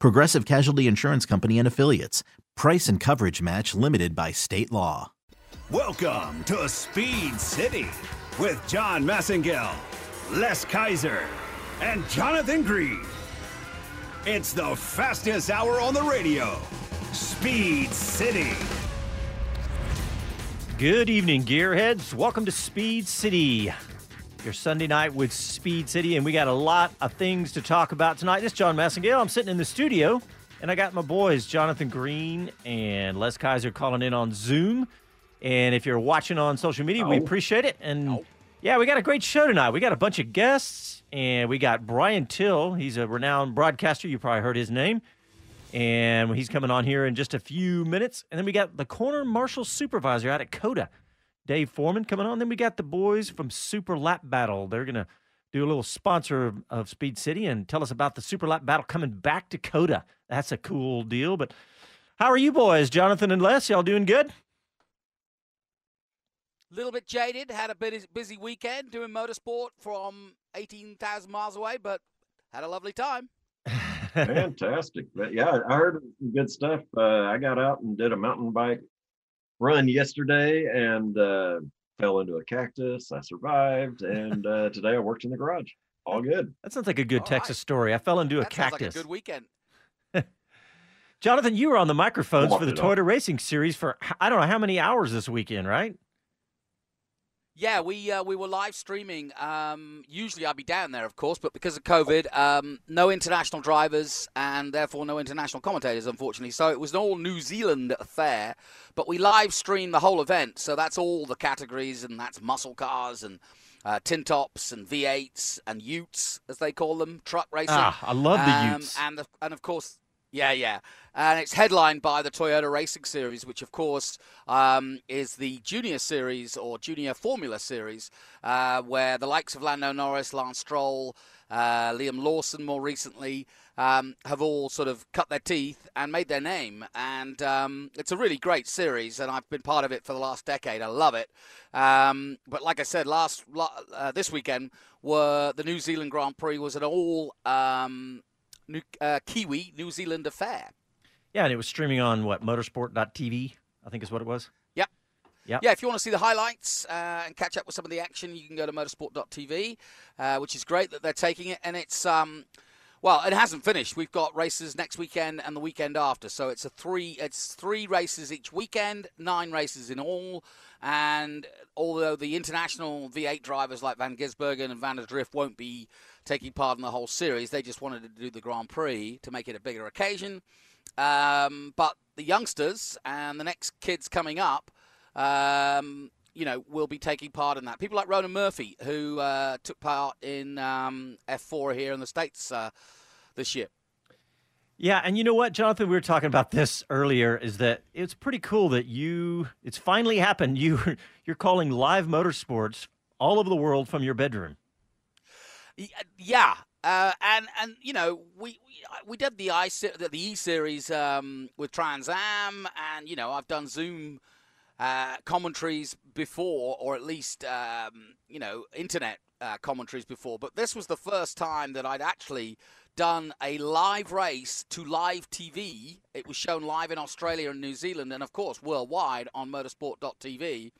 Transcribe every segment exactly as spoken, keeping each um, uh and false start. Progressive Casualty Insurance Company and Affiliates. Price and coverage match limited by state law. Welcome to Speed City with John Massengale, Les Kaiser, and Jonathan Green. It's the fastest hour on the radio. Speed City. Good evening, gearheads. Welcome to Speed City, your Sunday night with Speed City, and we got a lot of things to talk about tonight. This is John Massengale. I'm sitting in the studio, and I got my boys, Jonathan Green and Les Kaiser, calling in on Zoom. And if you're watching on social media, oh. we appreciate it. And, oh. yeah, we got a great show tonight. We got a bunch of guests, and we got Brian Till. He's a renowned broadcaster. You probably heard his name. And he's coming on here in just a few minutes. And then we got the corner marshal supervisor out at COTA, Dave Foreman, coming on. Then we got the boys from Super Lap Battle. They're going to do a little sponsor of, of Speed City and tell us about the Super Lap Battle coming back to COTA. That's a cool deal. But how are you boys, Jonathan and Les? Y'all doing good? A little bit jaded. Had a busy weekend doing motorsport from eighteen thousand miles away, but had a lovely time. Fantastic. But yeah, I heard some good stuff. Uh, I got out and did a mountain bike run yesterday and uh fell into a cactus. I survived, and uh today I worked in the garage. All good. That sounds like a good All Texas right. story. I fell into that a cactus. Sounds like a good weekend. Jonathan, you were on the microphones Walked for the Toyota on. Racing Series for I don't know how many hours this weekend, right? Yeah, we uh, we were live streaming. Um, usually I'd be down there, of course, but because of COVID, um, no international drivers and therefore no international commentators, unfortunately. So it was an all New Zealand affair, but we live streamed the whole event. So that's all the categories, and that's muscle cars and uh, tin tops and V eights and utes, as they call them, truck racing. Ah, I love um, the utes. And, the, and of course... Yeah, yeah. And it's headlined by the Toyota Racing Series, which, of course, um, is the junior series or junior formula series, uh, where the likes of Lando Norris, Lance Stroll, uh, Liam Lawson more recently um, have all sort of cut their teeth and made their name. And um, it's a really great series, and I've been part of it for the last decade. I love it. Um, but like I said, last uh, this weekend were the New Zealand Grand Prix was an all... Um, New, uh, Kiwi New Zealand affair. Yeah, and it was streaming on what, motorsport dot t v, I think is what it was. Yep. Yep. Yeah, if you want to see the highlights uh, and catch up with some of the action, you can go to motorsport dot t v, uh, which is great that they're taking it. And it's, um, well, it hasn't finished. We've got races next weekend and the weekend after. So it's a three, it's three races each weekend, nine races in all. And although the international V eight drivers like Van Gisbergen and Van der Drift won't be taking part in the whole series, they just wanted to do the Grand Prix to make it a bigger occasion. Um, but the youngsters and the next kids coming up, um, you know, will be taking part in that. People like Ronan Murphy, who uh, took part in um, F four here in the States uh, this year. Yeah, and you know what, Jonathan, we were talking about this earlier, is that it's pretty cool that you, it's finally happened, you, you're calling live motorsports all over the world from your bedroom. Yeah, uh, and, and you know, we we did the I the E-Series um, with Trans Am, and, you know, I've done Zoom uh, commentaries before, or at least, um, you know, internet uh, commentaries before, but this was the first time that I'd actually done a live race to live T V. It was shown live in Australia and New Zealand and, of course, worldwide on motorsport dot t v.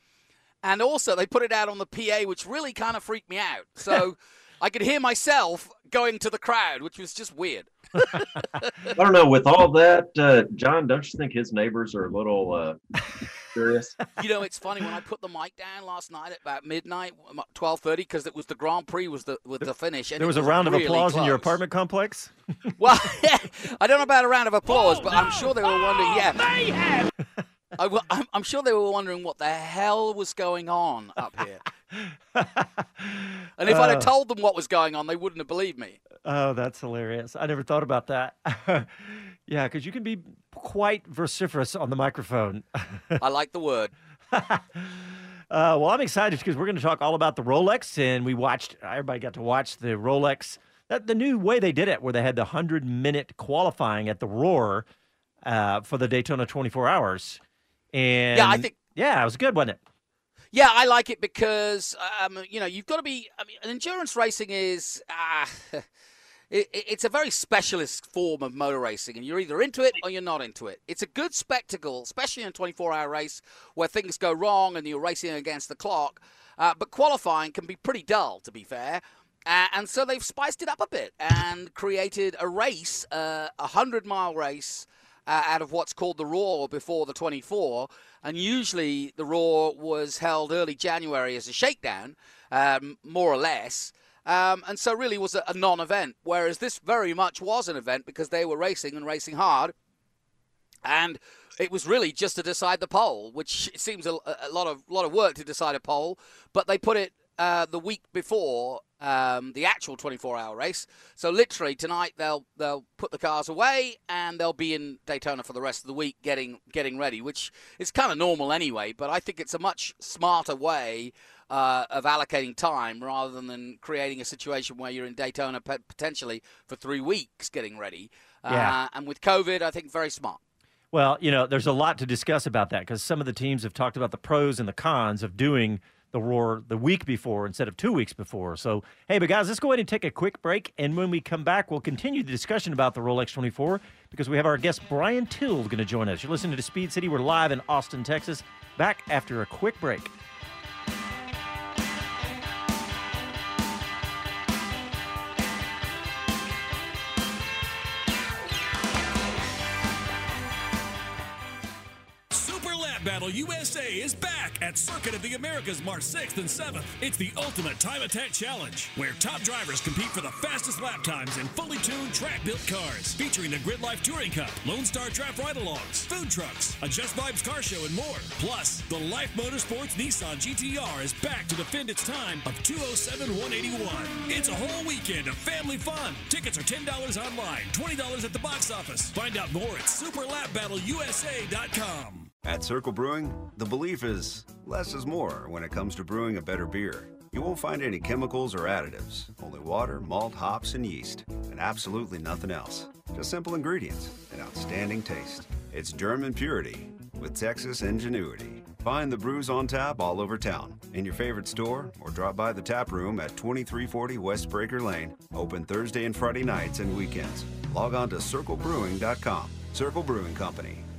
And also, they put it out on the P A, which really kind of freaked me out. So I could hear myself going to the crowd, which was just weird. I don't know. With all that, uh, John, don't you think his neighbors are a little uh, curious? You know, it's funny. When I put the mic down last night at about midnight, twelve thirty, because it was the Grand Prix was the was the finish. And there was, was a round really of applause close. In your apartment complex? Well, yeah, I don't know about a round of applause, oh, but no. I'm sure they were oh, wondering, yeah. I, I'm, I'm sure they were wondering what the hell was going on up here. And if uh, I'd have told them what was going on, they wouldn't have believed me. Oh, that's hilarious. I never thought about that. Yeah, because you can be quite vociferous on the microphone. I like the word. uh, well, I'm excited because we're going to talk all about the Rolex, and we watched, everybody got to watch the Rolex, that, the new way they did it, where they had the one hundred minute qualifying at the Roar uh, for the Daytona twenty-four hours. And yeah, I think. Yeah, it was good, wasn't it? Yeah, I like it because, um, you know, you've got to be, I mean, endurance racing is, uh, it, it's a very specialist form of motor racing, and you're either into it or you're not into it. It's a good spectacle, especially in a twenty-four hour race where things go wrong and you're racing against the clock. Uh, but qualifying can be pretty dull, to be fair. Uh, and so they've spiced it up a bit and created a race, uh, a hundred mile race, Uh, out of what's called the Roar before the twenty-four, and usually the Roar was held early January as a shakedown, um, more or less, um, and so really was a, a non-event, whereas this very much was an event because they were racing and racing hard, and it was really just to decide the pole, which it seems a, a lot of lot of work to decide a pole, but they put it uh, the week before Um, the actual twenty-four hour race. So literally tonight they'll they'll put the cars away and they'll be in Daytona for the rest of the week getting getting ready, which is kind of normal anyway. But I think it's a much smarter way uh, of allocating time rather than creating a situation where you're in Daytona p- potentially for three weeks getting ready. Uh, yeah. And with COVID, I think very smart. Well, you know, there's a lot to discuss about that because some of the teams have talked about the pros and the cons of doing the Roar the week before instead of two weeks before. So, hey, but guys, let's go ahead and take a quick break. And when we come back, we'll continue the discussion about the Rolex twenty-four because we have our guest Brian Till going to join us. You're listening to Speed City. We're live in Austin, Texas. Back after a quick break. Battle U S A is back at Circuit of the Americas March sixth and seventh. It's the ultimate time attack challenge where top drivers compete for the fastest lap times in fully tuned track-built cars featuring the Grid Life Touring Cup, Lone Star Draft Ride-Alongs, food trucks, a Just Vibes car show, and more. Plus, the Life Motorsports Nissan G T R is back to defend its time of two oh seven one eighty-one. It's a whole weekend of family fun. Tickets are ten dollars online, twenty dollars at the box office. Find out more at super lap battle u s a dot com. At Circle Brewing, the belief is less is more when it comes to brewing a better beer. You won't find any chemicals or additives, only water, malt, hops, and yeast, and absolutely nothing else. Just simple ingredients and outstanding taste. It's German purity with Texas ingenuity. Find the brews on tap all over town, in your favorite store, or drop by the tap room at twenty-three forty West Breaker Lane, open Thursday and Friday nights and weekends. Log on to circle brewing dot com. Circle Brewing Company.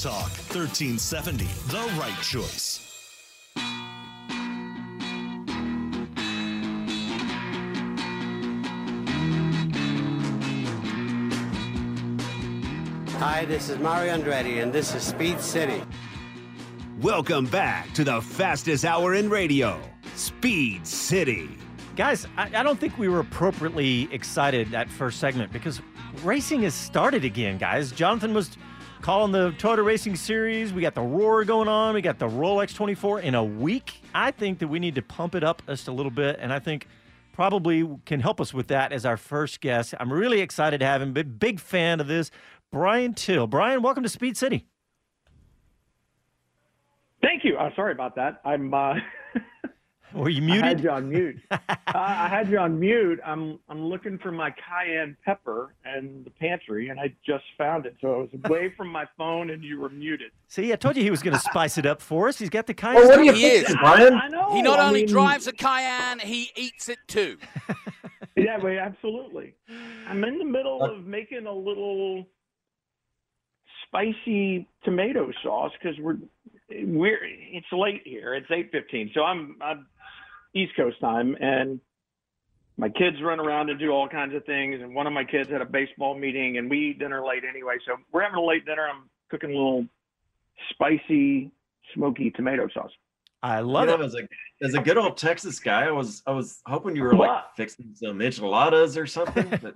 Talk thirteen seventy, the right choice. Hi, this is Mario Andretti, and this is Speed City. Welcome back to the fastest hour in radio, Speed City. Guys, I, I don't think we were appropriately excited that first segment because racing has started again, guys. Jonathan was calling the Toyota Racing Series. We got the Roar going on. We got the Rolex twenty-four in a week. I think that we need to pump it up just a little bit, and I think probably can help us with that as our first guest. I'm really excited to have him. Big, big fan of this, Brian Till. Brian, welcome to Speed City. Thank you. I'm oh, sorry about that. I'm... Uh... Were you muted? I had you on mute. uh, I had you on mute. I'm I'm looking for my cayenne pepper in the pantry, and I just found it. So I was away from my phone, and you were muted. See, I told you he was going to spice it up for us. He's got the cayenne. Well, what do you think, Brian? I, I know. He not I only mean, drives a cayenne, he eats it too. Yeah, wait, absolutely. I'm in the middle of making a little spicy tomato sauce because we're we're it's late here. It's eight fifteen, so I'm I'm. East Coast time, and my kids run around and do all kinds of things, and one of my kids had a baseball meeting, and we eat dinner late anyway, so we're having a late dinner. I'm cooking a little spicy, smoky tomato sauce. I love you it. Know, as, a, as a good old Texas guy, I was I was hoping you were, like, what? fixing some enchiladas or something. But...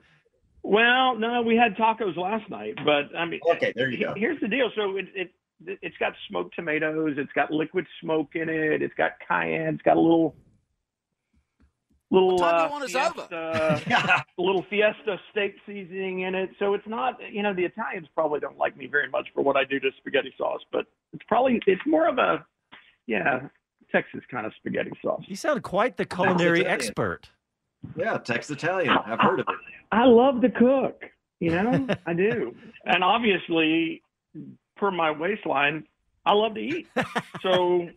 Well, no, we had tacos last night, but, I mean, okay, there you go. Here's the deal. So it, it, it's got smoked tomatoes. It's got liquid smoke in it. It's got cayenne. It's got a little... Little uh, fiesta, over. Little fiesta steak seasoning in it. So it's not, you know, the Italians probably don't like me very much for what I do to spaghetti sauce, but it's probably, it's more of a, yeah, Texas kind of spaghetti sauce. You sound quite the culinary expert. Yeah, Texas Italian. I've heard of it. I love to cook, you know, I do. And obviously, per my waistline, I love to eat. So...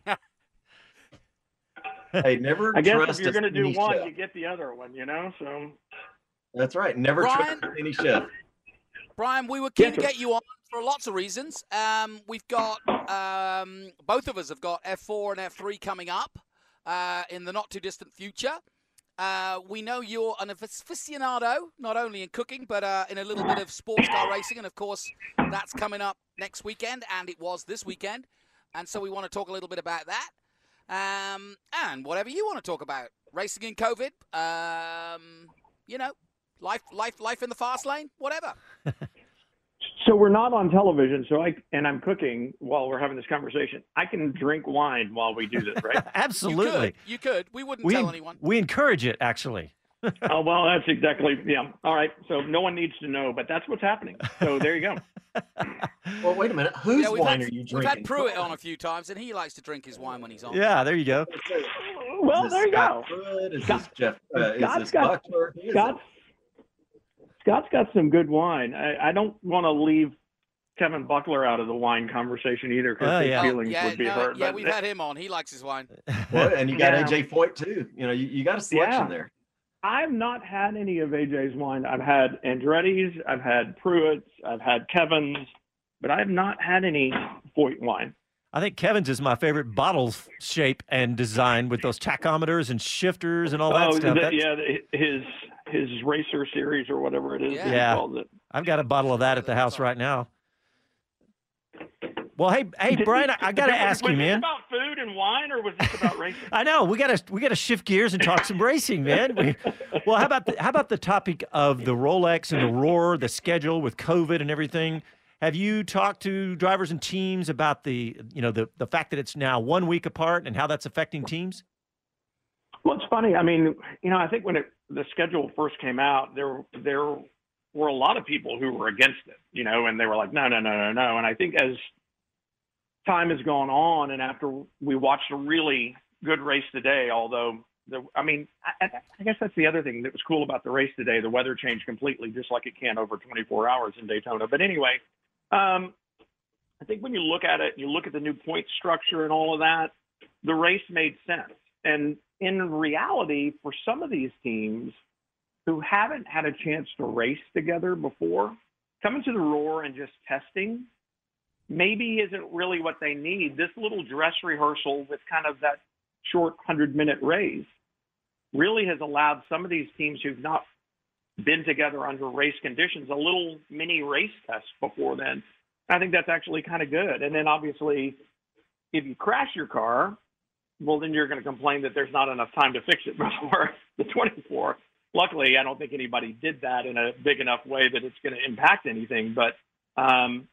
Hey, never I guess trust if you're going to do one, chef. You get the other one, you know? So that's right. Never Brian, trust any chef. Brian, we were keen yes, to get you on for lots of reasons. Um, we've got, um, both of us have got F four and F three coming up uh, in the not-too-distant future. Uh, we know you're an aficionado, not only in cooking, but uh, in a little bit of sports car racing. And, of course, that's coming up next weekend, and it was this weekend. And so we want to talk a little bit about that. Um, and whatever you want to talk about, racing in COVID, um, you know, life, life, life in the fast lane, whatever. So we're not on television. So I, and I'm cooking while we're having this conversation. I can drink wine while we do this, right? Absolutely. You could. You could. We wouldn't we, tell anyone. We encourage it, actually. Oh, well, that's exactly. Yeah. All right. So no one needs to know, but that's what's happening. So there you go. Well, wait a minute. Whose yeah, wine had, are you drinking? We've had Pruitt on a few times, and he likes to drink his wine when he's on. Yeah, there you go. Well, there you Scott go. Pruitt? Is Scott, this Jeff? Uh, Scott's, is this got, Scott's, Scott's got some good wine. I, I don't want to leave Kevin Buckler out of the wine conversation either, because oh, his yeah. feelings yeah, would be no, hurt. Yeah, but we've it, had him on. He likes his wine. Well, and you got yeah. A J Foyt, too. You know, you, you got a selection yeah. there. I've not had any of A J's wine. I've had Andretti's, I've had Pruitt's, I've had Kevin's, but I've not had any Foyt wine. I think Kevin's is my favorite bottle shape and design with those tachometers and shifters and all that oh, stuff. The, yeah, his his Racer Series or whatever it is. Yeah, yeah. He calls it. I've got a bottle of that at the house right now. Well, hey, hey, Brian, I, I got to ask was you, man. Was this about food and wine, or was this about racing? I know we got to we got to shift gears and talk some racing, man. We, well, how about the, how about the topic of the Rolex and the Roar, the schedule with COVID and everything? Have you talked to drivers and teams about the you know the the fact that it's now one week apart and how that's affecting teams? Well, it's funny. I mean, you know, I think when it, the schedule first came out, there there were a lot of people who were against it, you know, and they were like, no, no, no, no, no. And I think as time has gone on, and after we watched a really good race today, although, the, I mean, I, I guess that's the other thing that was cool about the race today. The weather changed completely, just like it can over twenty-four hours in Daytona. But anyway, um, I think when you look at it, you look at the new point structure and all of that, the race made sense. And in reality, for some of these teams who haven't had a chance to race together before, coming to the Roar and just testing maybe isn't really what they need. This little dress rehearsal with kind of that short hundred-minute race really has allowed some of these teams who've not been together under race conditions a little mini race test before then. I think that's actually kind of good. And then obviously, if you crash your car, well, then you're going to complain that there's not enough time to fix it before the twenty-four. Luckily, I don't think anybody did that in a big enough way that it's going to impact anything. But, um,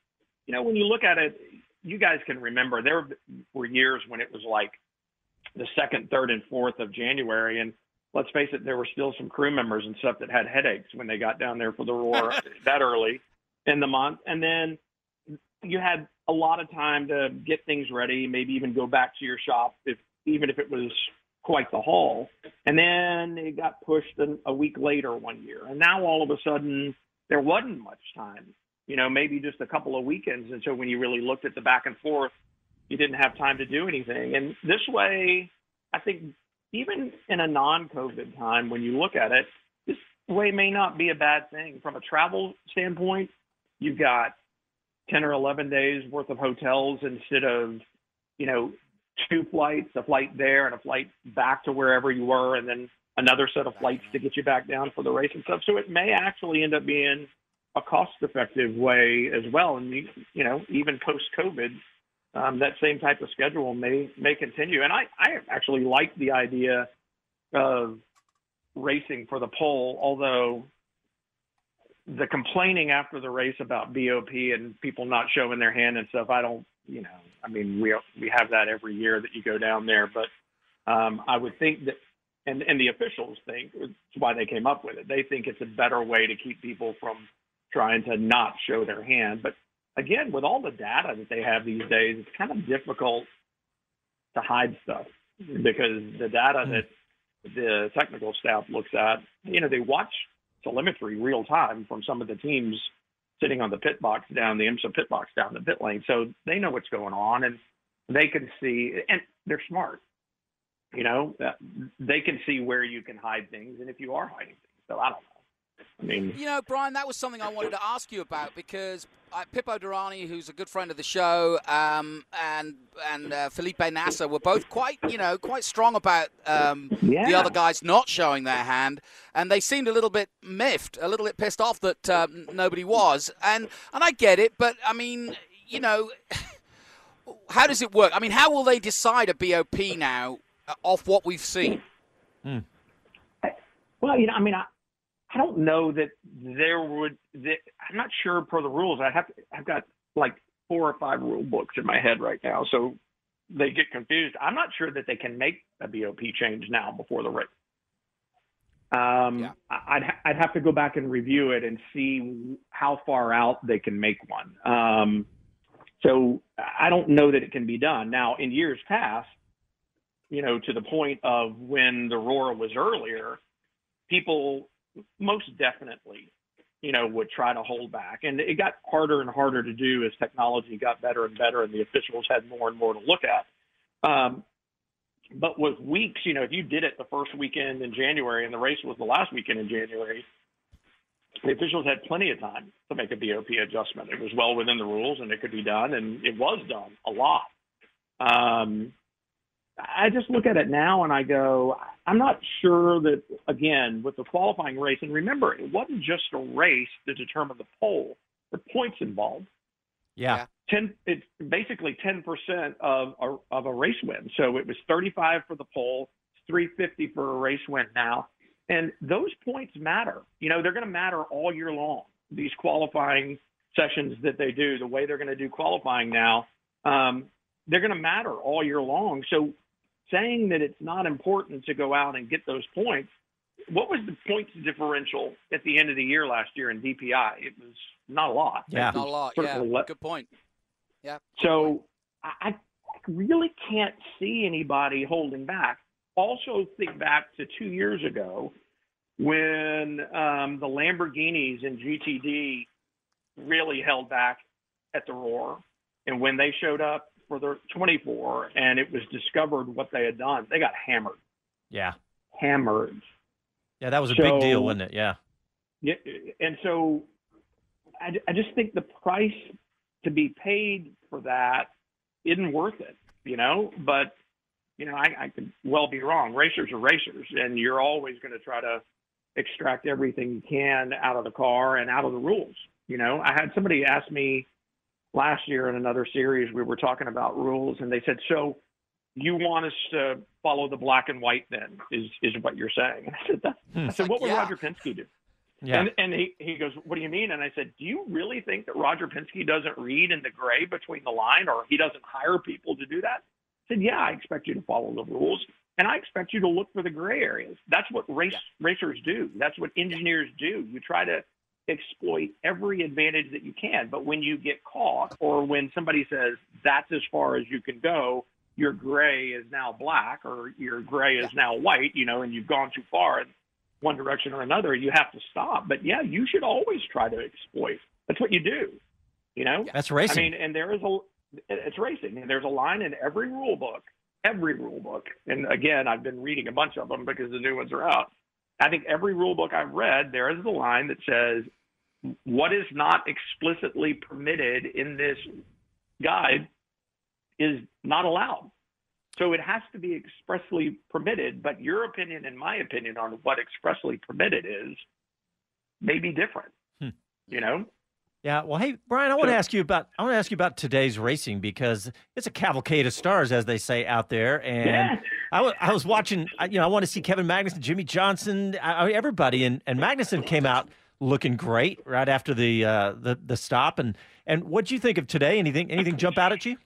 you know, when you look at it, you guys can remember there were years when it was like the second, third, and fourth of January. And let's face it, there were still some crew members and stuff that had headaches when they got down there for the Roar that early in the month. And then you had a lot of time to get things ready, maybe even go back to your shop, if even if it was quite the haul. And then it got pushed a week later one year. And now all of a sudden there wasn't much time, you know, maybe just a couple of weekends. And so when you really looked at the back and forth, you didn't have time to do anything. And this way, I think even in a non-COVID time, when you look at it, this way may not be a bad thing. From a travel standpoint, you've got ten or eleven days worth of hotels instead of, you know, two flights, a flight there and a flight back to wherever you were, and then another set of flights to get you back down for the race and stuff. So it may actually end up being a cost-effective way as well. And, you know, even post-COVID, um, that same type of schedule may, may continue. And I, I actually like the idea of racing for the pole, although the complaining after the race about B O P and people not showing their hand and stuff, I don't, you know, I mean, we we have that every year that you go down there, but um, I would think that, and, and the officials think, it's why they came up with it. They think it's a better way to keep people from trying to not show their hand. But again, with all the data that they have these days, it's kind of difficult to hide stuff because the data that the technical staff looks at, you know, they watch telemetry real time from some of the teams sitting on the pit box down the IMSA pit box down the pit lane. So they know what's going on and they can see, and they're smart, you know, they can see where you can hide things. And if you are hiding things, so I don't know. I mean, you know, Brian, that was something I wanted to ask you about because uh, Pippo Durrani, who's a good friend of the show, um, and and uh, Felipe Nasser were both quite, you know, quite strong about um, yeah. the other guys not showing their hand, and they seemed a little bit miffed, a little bit pissed off that uh, nobody was, and and I get it, but I mean, you know, how does it work? I mean, how will they decide a B O P now uh, off what we've seen? Mm. Well, you know, I mean, I. I don't know that there would. That, I'm not sure per the rules. I have. I've got like four or five rule books in my head right now, so they get confused. I'm not sure that they can make a B O P change now before the race. Um, yeah. I'd I'd have to go back and review it and see how far out they can make one. Um, so I don't know that it can be done now. In years past, you know, to the point of when the Roar was earlier, people most definitely, you know, would try to hold back. And it got harder and harder to do as technology got better and better and the officials had more and more to look at. Um, but with weeks, you know, if you did it the first weekend in January and the race was the last weekend in January, the officials had plenty of time to make a B O P adjustment. It was well within the rules and it could be done, and it was done a lot. Um, I just look at it now and I go, I'm not sure that, again, with the qualifying race, and remember, it wasn't just a race to determine the pole, the points involved. Yeah. ten It's basically ten percent of a, of a race win. So it was thirty-five for the pole, three fifty for a race win now. And those points matter. You know, they're going to matter all year long, these qualifying sessions that they do, the way they're going to do qualifying now. Um, they're going to matter all year long. So saying that it's not important to go out and get those points, what was the points differential at the end of the year last year in D P I? It was not a lot. Yeah, not a lot. Yeah, le- good point. Yeah. So point. I, I really can't see anybody holding back. Also think back to two years ago when um, the Lamborghinis and G T D really held back at the Roar, and when they showed up for their twenty-four and it was discovered what they had done, they got hammered. Yeah. Hammered. Yeah. That was a so, big deal, wasn't it? Yeah. Yeah. And so I, I just think the price to be paid for that isn't worth it, you know, but you know, I, I could well be wrong. Racers are racers, and you're always going to try to extract everything you can out of the car and out of the rules. You know, I had somebody ask me last year in another series, we were talking about rules, and they said, so you want us to follow the black and white then, is, is what you're saying. I said, that's, mm. I said, what would yeah. Roger Penske do? Yeah. And, and he, he goes, what do you mean? And I said, do you really think that Roger Penske doesn't read in the gray between the line, or he doesn't hire people to do that? I said, yeah, I expect you to follow the rules, and I expect you to look for the gray areas. That's what race yeah. racers do. That's what engineers do. You try to exploit every advantage that you can. But when you get caught, or when somebody says, that's as far as you can go, your gray is now black, or your gray is now white, you know, and you've gone too far in one direction or another, you have to stop. But yeah, you should always try to exploit. That's what you do. You know, that's racing. I mean, and there is a, it's racing, and there's a line in every rule book, every rule book. And again, I've been reading a bunch of them because the new ones are out. I think every rule book I've read, there is a line that says, what is not explicitly permitted in this guide is not allowed. So it has to be expressly permitted, but your opinion and my opinion on what expressly permitted is may be different, hmm. you know? Yeah. Well, hey, Brian, I so, want to ask you about, I want to ask you about today's racing, because it's a cavalcade of stars, as they say out there. And yeah. I, w- I was watching, you know, I want to see Kevin Magnussen, Jimmy Johnson, I, everybody. And, and Magnussen came out looking great right after the, uh, the, the stop. And, and what'd you think of today? Anything, anything jump out at you?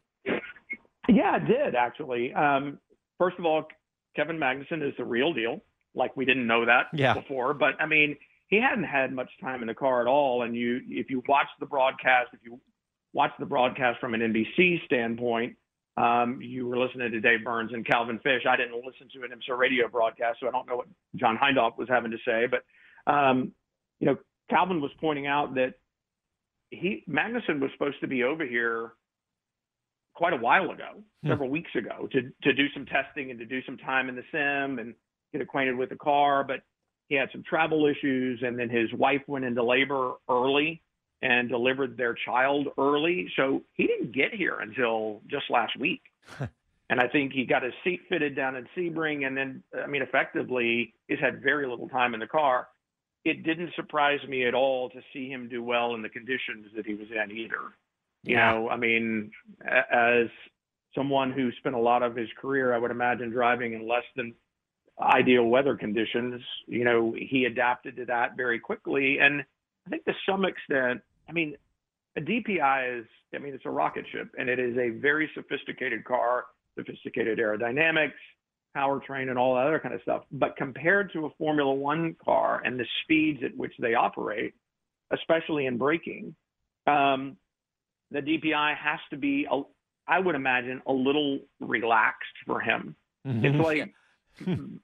Yeah, I did, actually. Um, first of all, Kevin Magnussen is the real deal. Like, we didn't know that yeah. before. But, I mean, he hadn't had much time in the car at all. And you, if you watch the broadcast, if you watch the broadcast from an N B C standpoint, um, you were listening to Dave Burns and Calvin Fish. I didn't listen to an IMSA radio broadcast, so I don't know what John Hindhoff was having to say. But, um, you know, Calvin was pointing out that he Magnussen was supposed to be over here quite a while ago, several yeah. weeks ago, to to do some testing and to do some time in the sim and get acquainted with the car. But he had some travel issues, and then his wife went into labor early and delivered their child early. So he didn't get here until just last week. And I think he got his seat fitted down in Sebring, and then, I mean, effectively, he's had very little time in the car. It didn't surprise me at all to see him do well in the conditions that he was in either. You know, I mean, as someone who spent a lot of his career, I would imagine, driving in less than ideal weather conditions, you know, he adapted to that very quickly. And I think to some extent, I mean, a D P I is, I mean, it's a rocket ship, and it is a very sophisticated car, sophisticated aerodynamics, powertrain, and all that other kind of stuff. But compared to a Formula One car and the speeds at which they operate, especially in braking, um, the D P I has to be, a, I would imagine, a little relaxed for him. Mm-hmm. It's like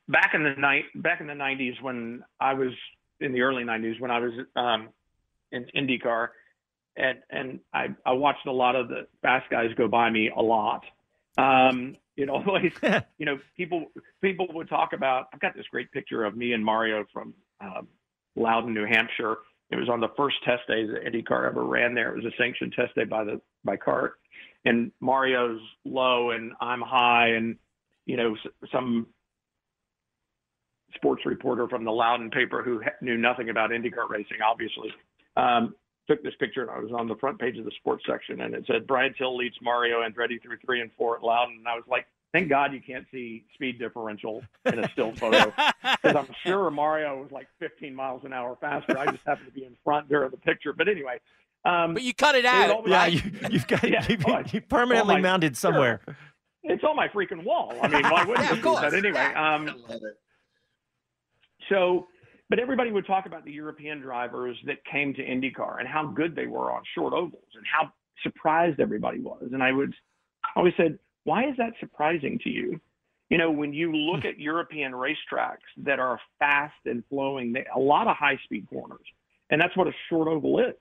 back in the night, back in the nineties when I was in the early nineties when I was um, in IndyCar, and and I, I watched a lot of the fast guys go by me a lot. Um, it always, you know, people people would talk about. I've got this great picture of me and Mario from um, Loudon, New Hampshire. It was on the first test day that IndyCar ever ran there. It was a sanctioned test day by the by CART, and Mario's low and I'm high, and you know, some sports reporter from the Loudon paper who knew nothing about IndyCar racing, obviously, um, took this picture, and I was on the front page of the sports section, and it said Brian Till leads Mario Andretti through three and four at Loudon, and I was like, thank God you can't see speed differential in a still photo, because I'm sure Mario was like fifteen miles an hour faster. I just happened to be in front during the picture. But anyway. Um, but you cut it out. Yeah, like, you, you've got yeah, you, oh, you permanently my, mounted somewhere. Sure. It's on my freaking wall. I mean, why wouldn't yeah, you? But anyway. Um, so, but everybody would talk about the European drivers that came to IndyCar and how good they were on short ovals and how surprised everybody was. And I would I always said, why is that surprising to you? You know, when you look at European racetracks that are fast and flowing, they, a lot of high-speed corners, and that's what a short oval is.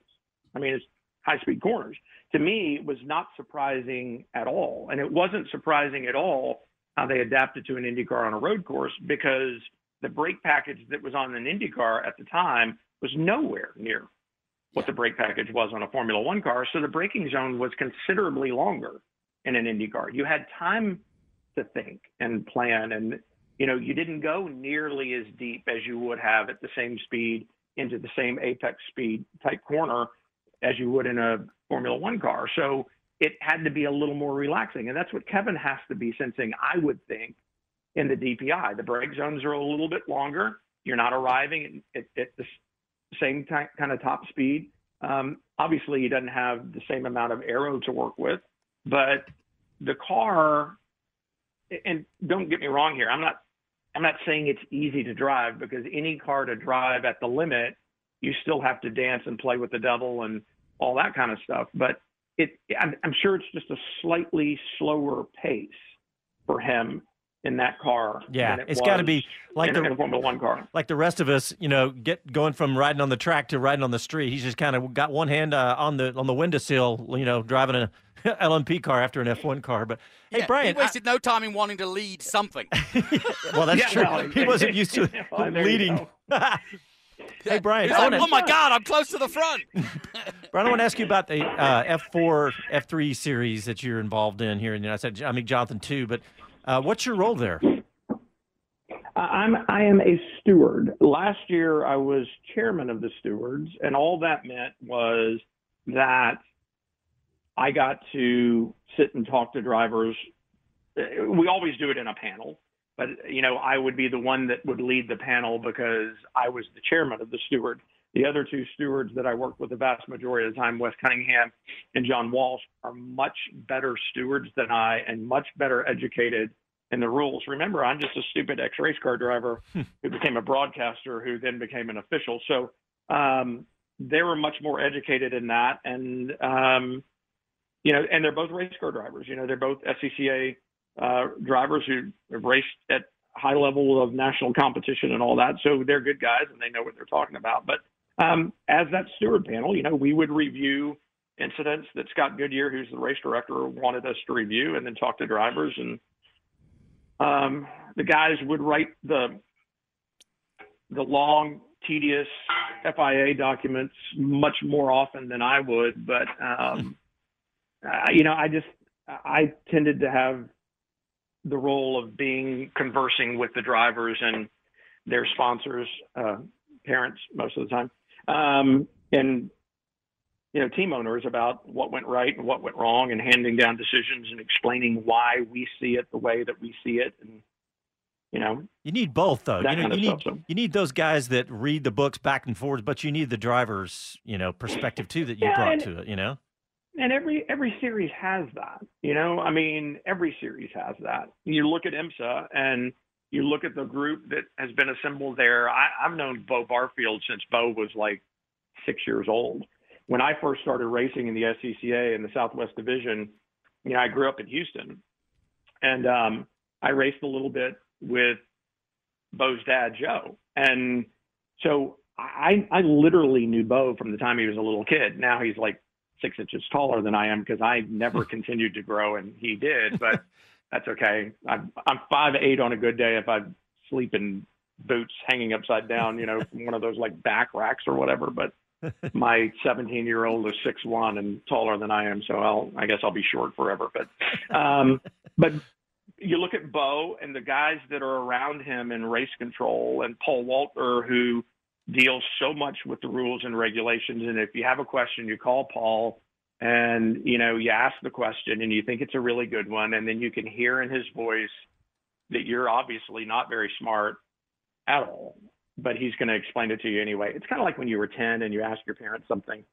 I mean, it's high-speed corners. To me, it was not surprising at all, and it wasn't surprising at all how they adapted to an IndyCar on a road course, because the brake package that was on an IndyCar at the time was nowhere near what the brake package was on a Formula One car, so the braking zone was considerably longer. In an IndyCar, you had time to think and plan, and you know, you didn't go nearly as deep as you would have at the same speed into the same apex speed type corner as you would in a Formula One car. So it had to be a little more relaxing. And that's what Kevin has to be sensing, I would think, in the D P I. The brake zones are a little bit longer. You're not arriving at, at the same t- kind of top speed. Um, obviously, he doesn't have the same amount of aero to work with, but the car, and don't get me wrong here, I'm not I'm not saying it's easy to drive, because any car to drive at the limit, you still have to dance and play with the devil and all that kind of stuff. But it, I'm, I'm sure it's just a slightly slower pace for him in that car. Yeah, than it it's got to be like in, the in Formula One car. Like the rest of us, you know, get going from riding on the track to riding on the street. He's just kind of got one hand uh, on the on the windowsill, you know, driving a L M P car after an F one car. But hey, yeah, Brian, he wasted I, no time in wanting to lead something. Well, that's yeah, true. Well, he wasn't used to well, leading. Hey, Brian. Like, oh, my God, I'm close to the front. Brian, I want to ask you about the uh, F four, F three series that you're involved in here in the United States. I mean, Jonathan, too, but uh, what's your role there? I'm, I am a steward. Last year, I was chairman of the stewards, and all that meant was that I got to sit and talk to drivers. We always do it in a panel. But, you know, I would be the one that would lead the panel because I was the chairman of the steward. The other two stewards that I worked with the vast majority of the time, Wes Cunningham and John Walsh, are much better stewards than I and much better educated in the rules. Remember, I'm just a stupid ex-race car driver who became a broadcaster who then became an official. So um, they were much more educated in that. And, um, you know, and they're both race car drivers. You know, they're both S C C A Uh, drivers who have raced at high level of national competition and all that. So they're good guys and they know what they're talking about. But um, as that steward panel, you know, we would review incidents that Scott Goodyear, who's the race director, wanted us to review, and then talk to drivers. And um, the guys would write the the long, tedious F I A documents much more often than I would. But, um, uh, you know, I just, I tended to have the role of being conversing with the drivers and their sponsors, uh, parents most of the time, um, and, you know, team owners about what went right and what went wrong, and handing down decisions and explaining why we see it the way that we see it. And, you know, you need both, though. That you know, kind you of need, stuff, so. You need those guys that read the books back and forth, but you need the driver's, you know, perspective too that you yeah, brought and, to it, you know? And every every series has that, you know. I mean, every series has that. You look at IMSA and you look at the group that has been assembled there. I, I've known Bo Barfield since Bo was like six years old. When I first started racing in the S C C A in the Southwest Division, you know, I grew up in Houston. And um, I raced a little bit with Bo's dad, Joe. And so I, I literally knew Bo from the time he was a little kid. Now he's like six inches taller than I am, because I never continued to grow and he did, but that's okay. I'm, I'm five eight on a good day if I sleep in boots hanging upside down, you know, from one of those like back racks or whatever. But my seventeen year old is six one and taller than I am, so I'll I guess I'll be short forever. But um, but you look at Bo and the guys that are around him in race control, and Paul Walter, who deals so much with the rules and regulations. And if you have a question, you call Paul and, you know, you ask the question and you think it's a really good one. And then you can hear in his voice that you're obviously not very smart at all, but he's going to explain it to you anyway. It's kind of like when you were ten and you asked your parents something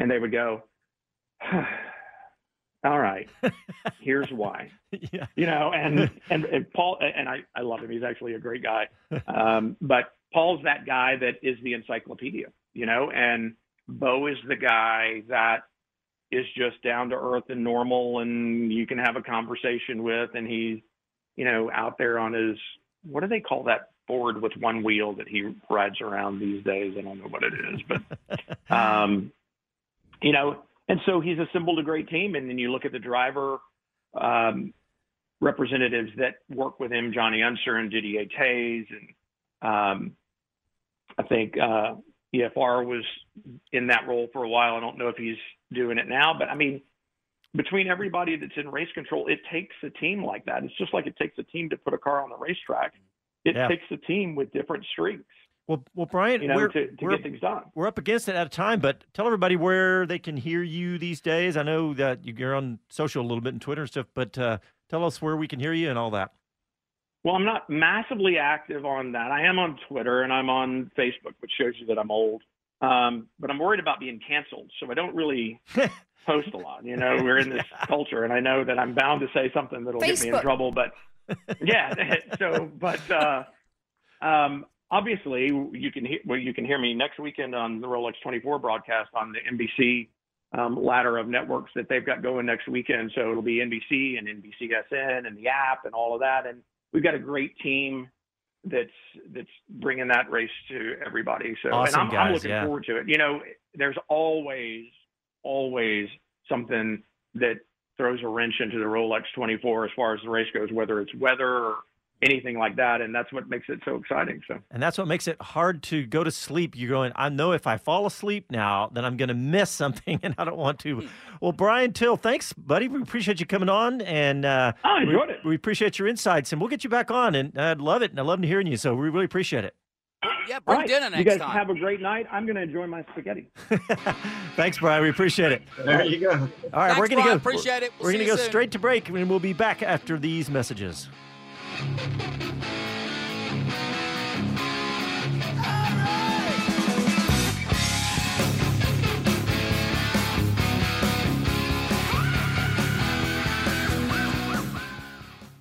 and they would go, all right, here's why, yeah. You know, and, and, and Paul, and I, I love him. He's actually a great guy. Um, but Paul's that guy that is the encyclopedia, you know, and Bo is the guy that is just down to earth and normal and you can have a conversation with, and he's, you know, out there on his, what do they call that board with one wheel that he rides around these days? I don't know what it is, but, um, you know, and so he's assembled a great team. And then you look at the driver um, representatives that work with him, Johnny Unser and Didier Tays, and, um, I think uh, E F R was in that role for a while. I don't know if he's doing it now, but I mean, between everybody that's in race control, it takes a team like that. It's just like it takes a team to put a car on the racetrack. It yeah. takes a team with different streaks. Well, well, Brian, you know, we're, to, to we're, get things done. We're up against it out of time, but tell everybody where they can hear you these days. I know that you're on social a little bit and Twitter and stuff, but uh, tell us where we can hear you and all that. Well, I'm not massively active on that. I am on Twitter and I'm on Facebook, which shows you that I'm old. Um, but I'm worried about being canceled, so I don't really post a lot. You know, we're in this yeah. culture, and I know that I'm bound to say something that'll Facebook. get me in trouble. But yeah, so but uh, um, obviously you can hear well, you can hear me next weekend on the Rolex twenty-four broadcast on the N B C um, ladder of networks that they've got going next weekend. So it'll be N B C and N B C S N and the app and all of that, and we've got a great team that's that's bringing that race to everybody. So awesome, and I'm, guys, I'm looking yeah. forward to it. You know, there's always, always something that throws a wrench into the Rolex twenty-four as far as the race goes, whether it's weather or anything like that. And that's what makes it so exciting. So, and that's what makes it hard to go to sleep. You're going, I know if I fall asleep now, then I'm going to miss something and I don't want to. Well, Brian Till, thanks, buddy. We appreciate you coming on. And uh, I enjoyed we, it. We appreciate your insights, and we'll get you back on. And I'd love it. And I love hearing you. So we really appreciate it. Yeah, bring right. dinner next time. You guys time. have a great night. I'm going to enjoy my spaghetti. Thanks, Brian. We appreciate it. There you go. All right, Thanks, we're going to go. Appreciate it. We'll we're going to go soon. straight to break, and we'll be back after these messages.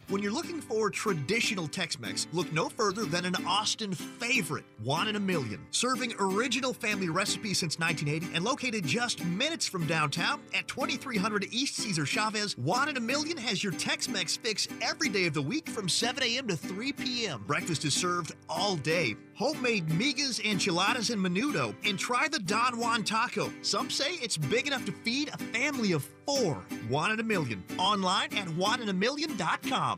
When you're looking for traditional Tex-Mex, look no further than an Austin favorite, One in a Million. Serving original family recipes since nineteen eighty and located just minutes from downtown at twenty-three hundred East Cesar Chavez, One in a Million has your Tex-Mex fix every day of the week from seven a m to three p m Breakfast is served all day. Homemade migas, enchiladas, and menudo. And try the Don Juan Taco. Some say it's big enough to feed a family of four. One in a Million. Online at one in a million dot com.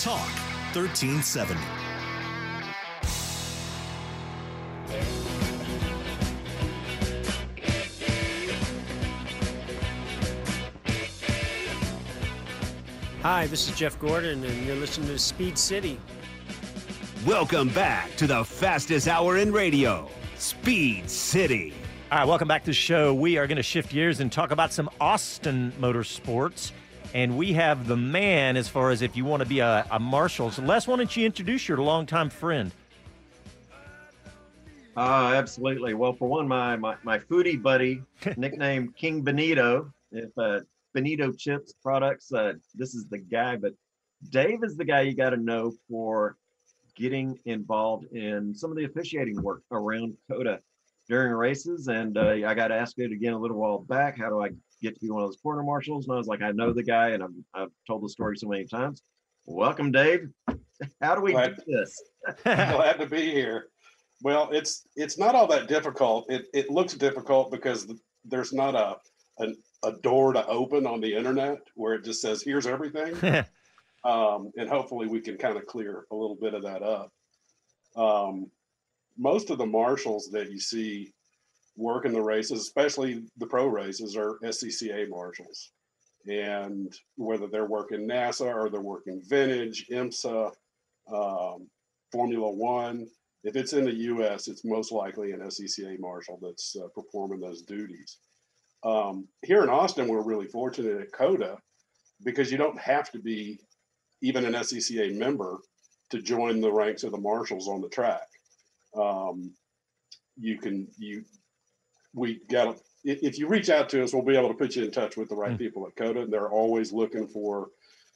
Talk thirteen seventy. Hi, this is Jeff Gordon, and you're listening to Speed City. Welcome back to the fastest hour in radio, Speed City. All right, welcome back to the show. We are going to shift gears and talk about some Austin motorsports. And we have the man as far as if you want to be a, a marshal. So Les, why don't you introduce your longtime friend? Uh, absolutely. Well, for one, my, my, my foodie buddy, nicknamed King Benito. If uh, Benito Chips products, uh, this is the guy. But Dave is the guy you got to know for getting involved in some of the officiating work around COTA during races. And uh, I got asked it again a little while back, how do I get to be one of those corner marshals? And I was like, I know the guy, and I've, I've told the story so many times. Welcome, Dave. How do we glad, do this? Glad to be here. Well, it's it's not all that difficult. It it looks difficult because there's not a, a, a door to open on the internet where it just says, here's everything. Um, and hopefully we can kind of clear a little bit of that up. Um, most of the marshals that you see work in the races, especially the pro races, are S C C A marshals. And whether they're working NASA or they're working vintage, IMSA, um, Formula One, if it's in the U S, it's most likely an S C C A marshal that's uh, performing those duties. Um, here in Austin, we're really fortunate at COTA because you don't have to be even an S C C A member to join the ranks of the marshals on the track. Um, you can, you, we got, if you reach out to us, we'll be able to put you in touch with the right mm-hmm. people at COTA. And they're always looking for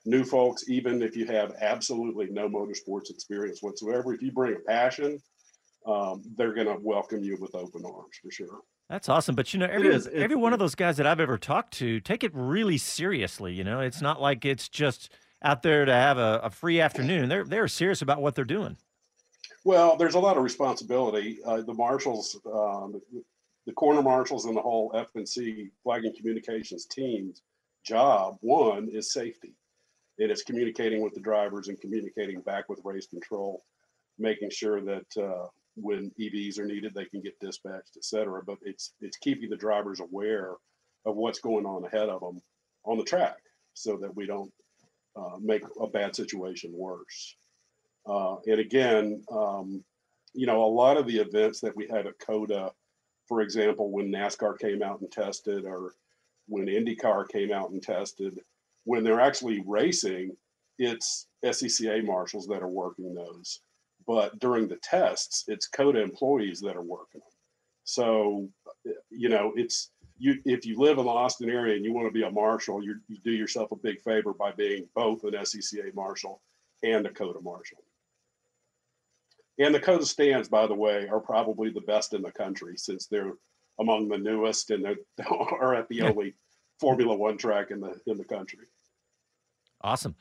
new folks, even if you have absolutely no motorsports experience whatsoever. If you bring a passion, um, they're going to welcome you with open arms for sure. That's awesome. But, you know, every, it is, it, every one of those guys that I've ever talked to, take it really seriously. You know, it's not like it's just out there to have a, a free afternoon. They're they're serious about what they're doing. Well, there's a lot of responsibility. Uh, the marshals, um, the corner marshals and the whole F and C flag and communications team's job, one, is safety. It is communicating with the drivers and communicating back with race control, making sure that uh, when E Vs are needed, they can get dispatched, et cetera. But it's, it's keeping the drivers aware of what's going on ahead of them on the track so that we don't uh, make a bad situation worse. Uh, and again, um, you know, a lot of the events that we had at COTA, for example, when NASCAR came out and tested, or when IndyCar came out and tested, when they're actually racing, it's S C C A marshals that are working those. But during the tests, it's COTA employees that are working them. So, you know, it's you. If you live in the Austin area and you want to be a marshal, you, you do yourself a big favor by being both an S C C A marshal and a COTA marshal. And the COTA stands, by the way, are probably the best in the country, since they're among the newest and they are at the only Formula One track in the in the country. Awesome.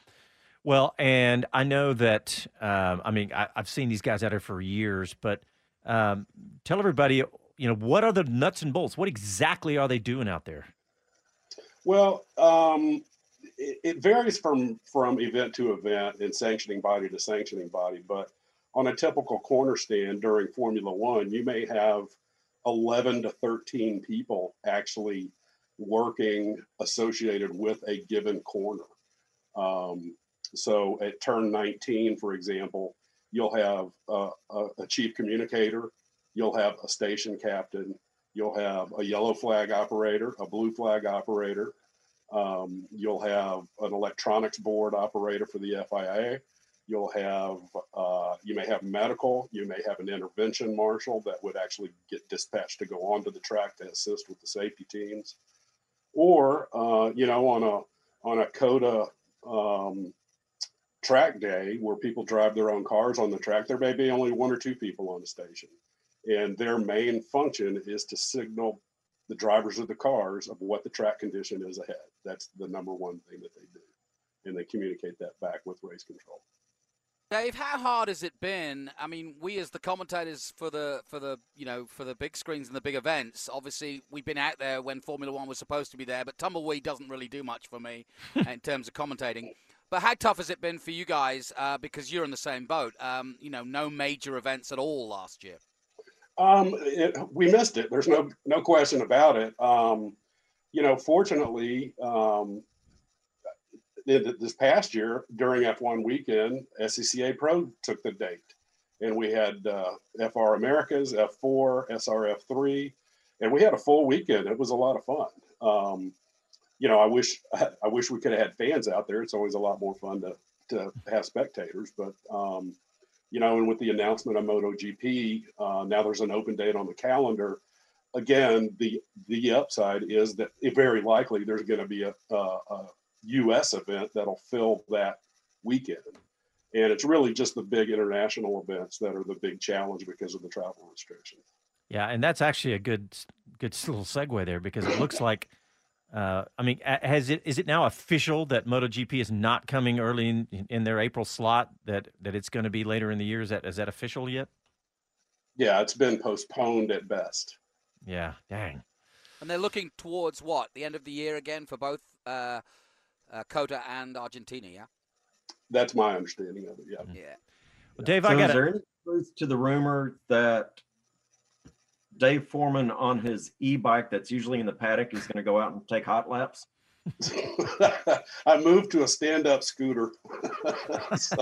Well, and I know that, um, I mean, I, I've seen these guys out here for years, but um, tell everybody, you know, what are the nuts and bolts? What exactly are they doing out there? Well, um, it, it varies from, from event to event and sanctioning body to sanctioning body, but on a typical corner stand during Formula One, you may have eleven to thirteen people actually working associated with a given corner. Um, so at turn nineteen, for example, you'll have uh, a, a chief communicator, you'll have a station captain, you'll have a yellow flag operator, a blue flag operator, um, you'll have an electronics board operator for the F I A, you'll have, uh, you may have medical, you may have an intervention marshal that would actually get dispatched to go onto the track to assist with the safety teams. Or, uh, you know, on a, on a COTA um, track day where people drive their own cars on the track, there may be only one or two people on the station. And their main function is to signal the drivers of the cars of what the track condition is ahead. That's the number one thing that they do. And they communicate that back with race control. Dave, how hard has it been? I mean, we as the commentators for the for the you know for the big screens and the big events, obviously we've been out there when Formula One was supposed to be there, but tumbleweed doesn't really do much for me in terms of commentating. But how tough has it been for you guys uh, because you're in the same boat? Um, you know, no major events at all last year. Um, it, we missed it. There's no no question about it. Um, you know, fortunately. Um, This past year, during F one weekend, S C C A Pro took the date. And we had uh, F R Americas, F four, S R F three, and we had a full weekend. It was a lot of fun. Um, you know, I wish I wish we could have had fans out there. It's always a lot more fun to, to have spectators. But, um, you know, and with the announcement of MotoGP, uh, now there's an open date on the calendar. Again, the, the upside is that it very likely there's going to be a, a, a U S event that'll fill that weekend. And it's really just the big international events that are the big challenge because of the travel restrictions. Yeah, and that's actually a good good little segue there, because it looks like, uh, I mean, has it is it now official that MotoGP is not coming early in, in their April slot, that, that it's going to be later in the year? Is that, is that official yet? Yeah, it's been postponed at best. Yeah, dang. And they're looking towards what, the end of the year again for both uh Uh, COTA and Argentina, yeah? That's my understanding of it, yeah. Yeah. Well, Dave, so I got there any truth to the rumor that Dave Foreman on his e-bike that's usually in the paddock is going to go out and take hot laps? I moved to a stand-up scooter. So,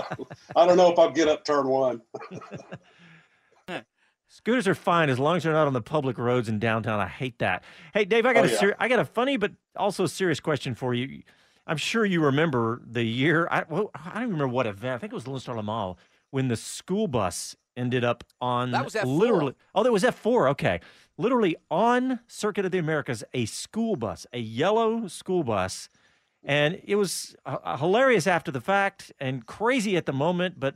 I don't know if I'll get up turn one. Scooters are fine as long as they're not on the public roads in downtown. I hate that. Hey, Dave, I got, oh, a, yeah. ser- I got a funny but also serious question for you. I'm sure you remember the year. I, well, I don't remember what event. I think it was Lone Star Le Mans when the school bus ended up on. That was F four. Literally, oh, that was F four. Okay. Literally on Circuit of the Americas, a school bus, a yellow school bus. And it was uh, hilarious after the fact and crazy at the moment, but,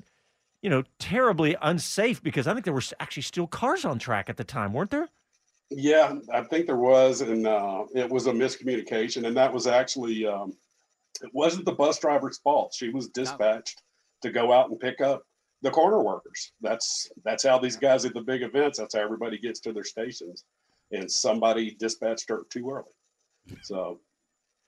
you know, terribly unsafe because I think there were actually still cars on track at the time, weren't there? Yeah, I think there was. And uh, it was a miscommunication. And that was actually. Um, It wasn't the bus driver's fault. She was dispatched no. to go out and pick up the corner workers. That's that's how these guys at the big events, that's how everybody gets to their stations. And somebody dispatched her too early. So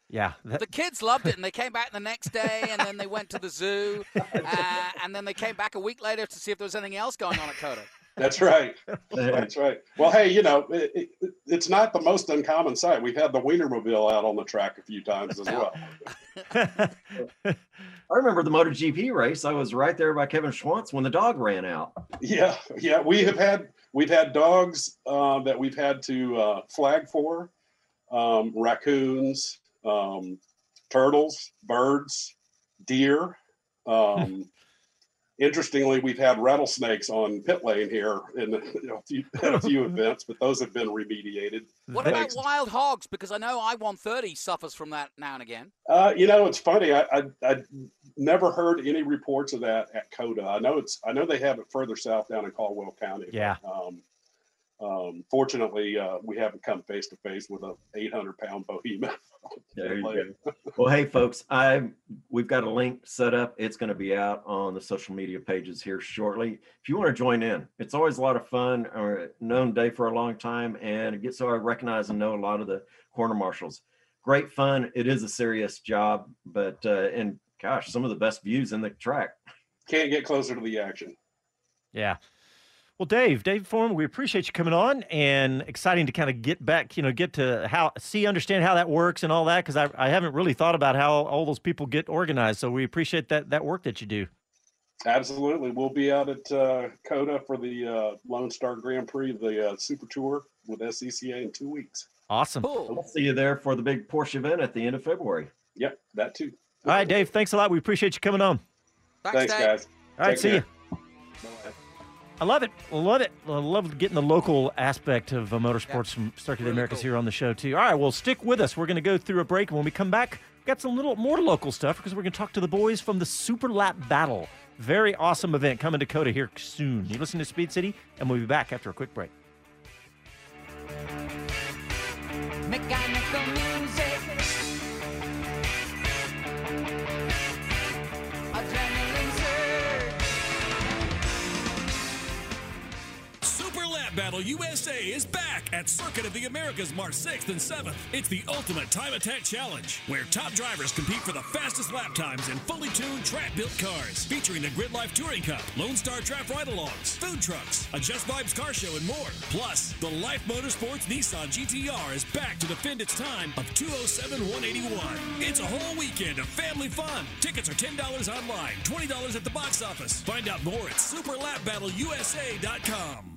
yeah, the kids loved it, and they came back the next day, and then they went to the zoo, uh, and then they came back a week later to see if there was anything else going on at COTA. That's right. That's right. Well, hey, you know, it, it, it's not the most uncommon sight. We've had the Wienermobile out on the track a few times as well. I remember the MotoGP race. I was right there by Kevin Schwantz when the dog ran out. Yeah, yeah. We have had we've had dogs uh, that we've had to uh, flag for, um, raccoons. Um, turtles, birds, deer. Um, interestingly, we've had rattlesnakes on pit lane here in a few, in a few events, but those have been remediated. What Thanks. About wild hogs? Because I know I one thirty suffers from that now and again. Uh, you know, it's funny. I, I I never heard any reports of that at COTA. I know it's. I know they have it further south down in Caldwell County. Yeah. Um, Um, fortunately, uh, we haven't come face to face with a eight hundred pound behemoth. There you go. Well, hey folks, I we've got a link set up. It's going to be out on the social media pages here shortly. If you want to join in, it's always a lot of fun. Or known Dave for a long time, and it gets so I recognize and know a lot of the corner marshals. Great fun. It is a serious job, but uh, and gosh, some of the best views in the track. Can't get closer to the action. Yeah. Well, Dave, Dave Foreman, we appreciate you coming on, and exciting to kind of get back, you know, get to how, see, understand how that works and all that, because I, I haven't really thought about how all those people get organized. So we appreciate that that work that you do. Absolutely. We'll be out at uh, COTA for the uh, Lone Star Grand Prix, the uh, Super Tour with S C C A in two weeks. Awesome. Cool. We'll see you there for the big Porsche event at the end of February. Yep, that too. All right, Dave, thanks a lot. We appreciate you coming on. Thanks, thanks guys. All right, see you. I love it. I love it. I love getting the local aspect of uh, motorsports from Circuit of the Americas here on the show, too. All right, well, stick with us. We're going to go through a break. And when we come back, we've got some little more local stuff because we're going to talk to the boys from the Super Lap Battle. Very awesome event coming to COTA here soon. You listen to Speed City, and we'll be back after a quick break. Mechanical music. Battle U S A is back at Circuit of the Americas March sixth and seventh. It's the ultimate time attack challenge where top drivers compete for the fastest lap times in fully tuned track-built cars, featuring the GridLife Touring Cup, Lone Star Trap Ride-Alongs, food trucks, a Just Vibes car show, and more. Plus, the Life Motorsports Nissan G T R is back to defend its time of two oh seven one eighty-one. It's a whole weekend of family fun. Tickets are ten dollars online, twenty dollars at the box office. Find out more at super lap battle u s a dot com.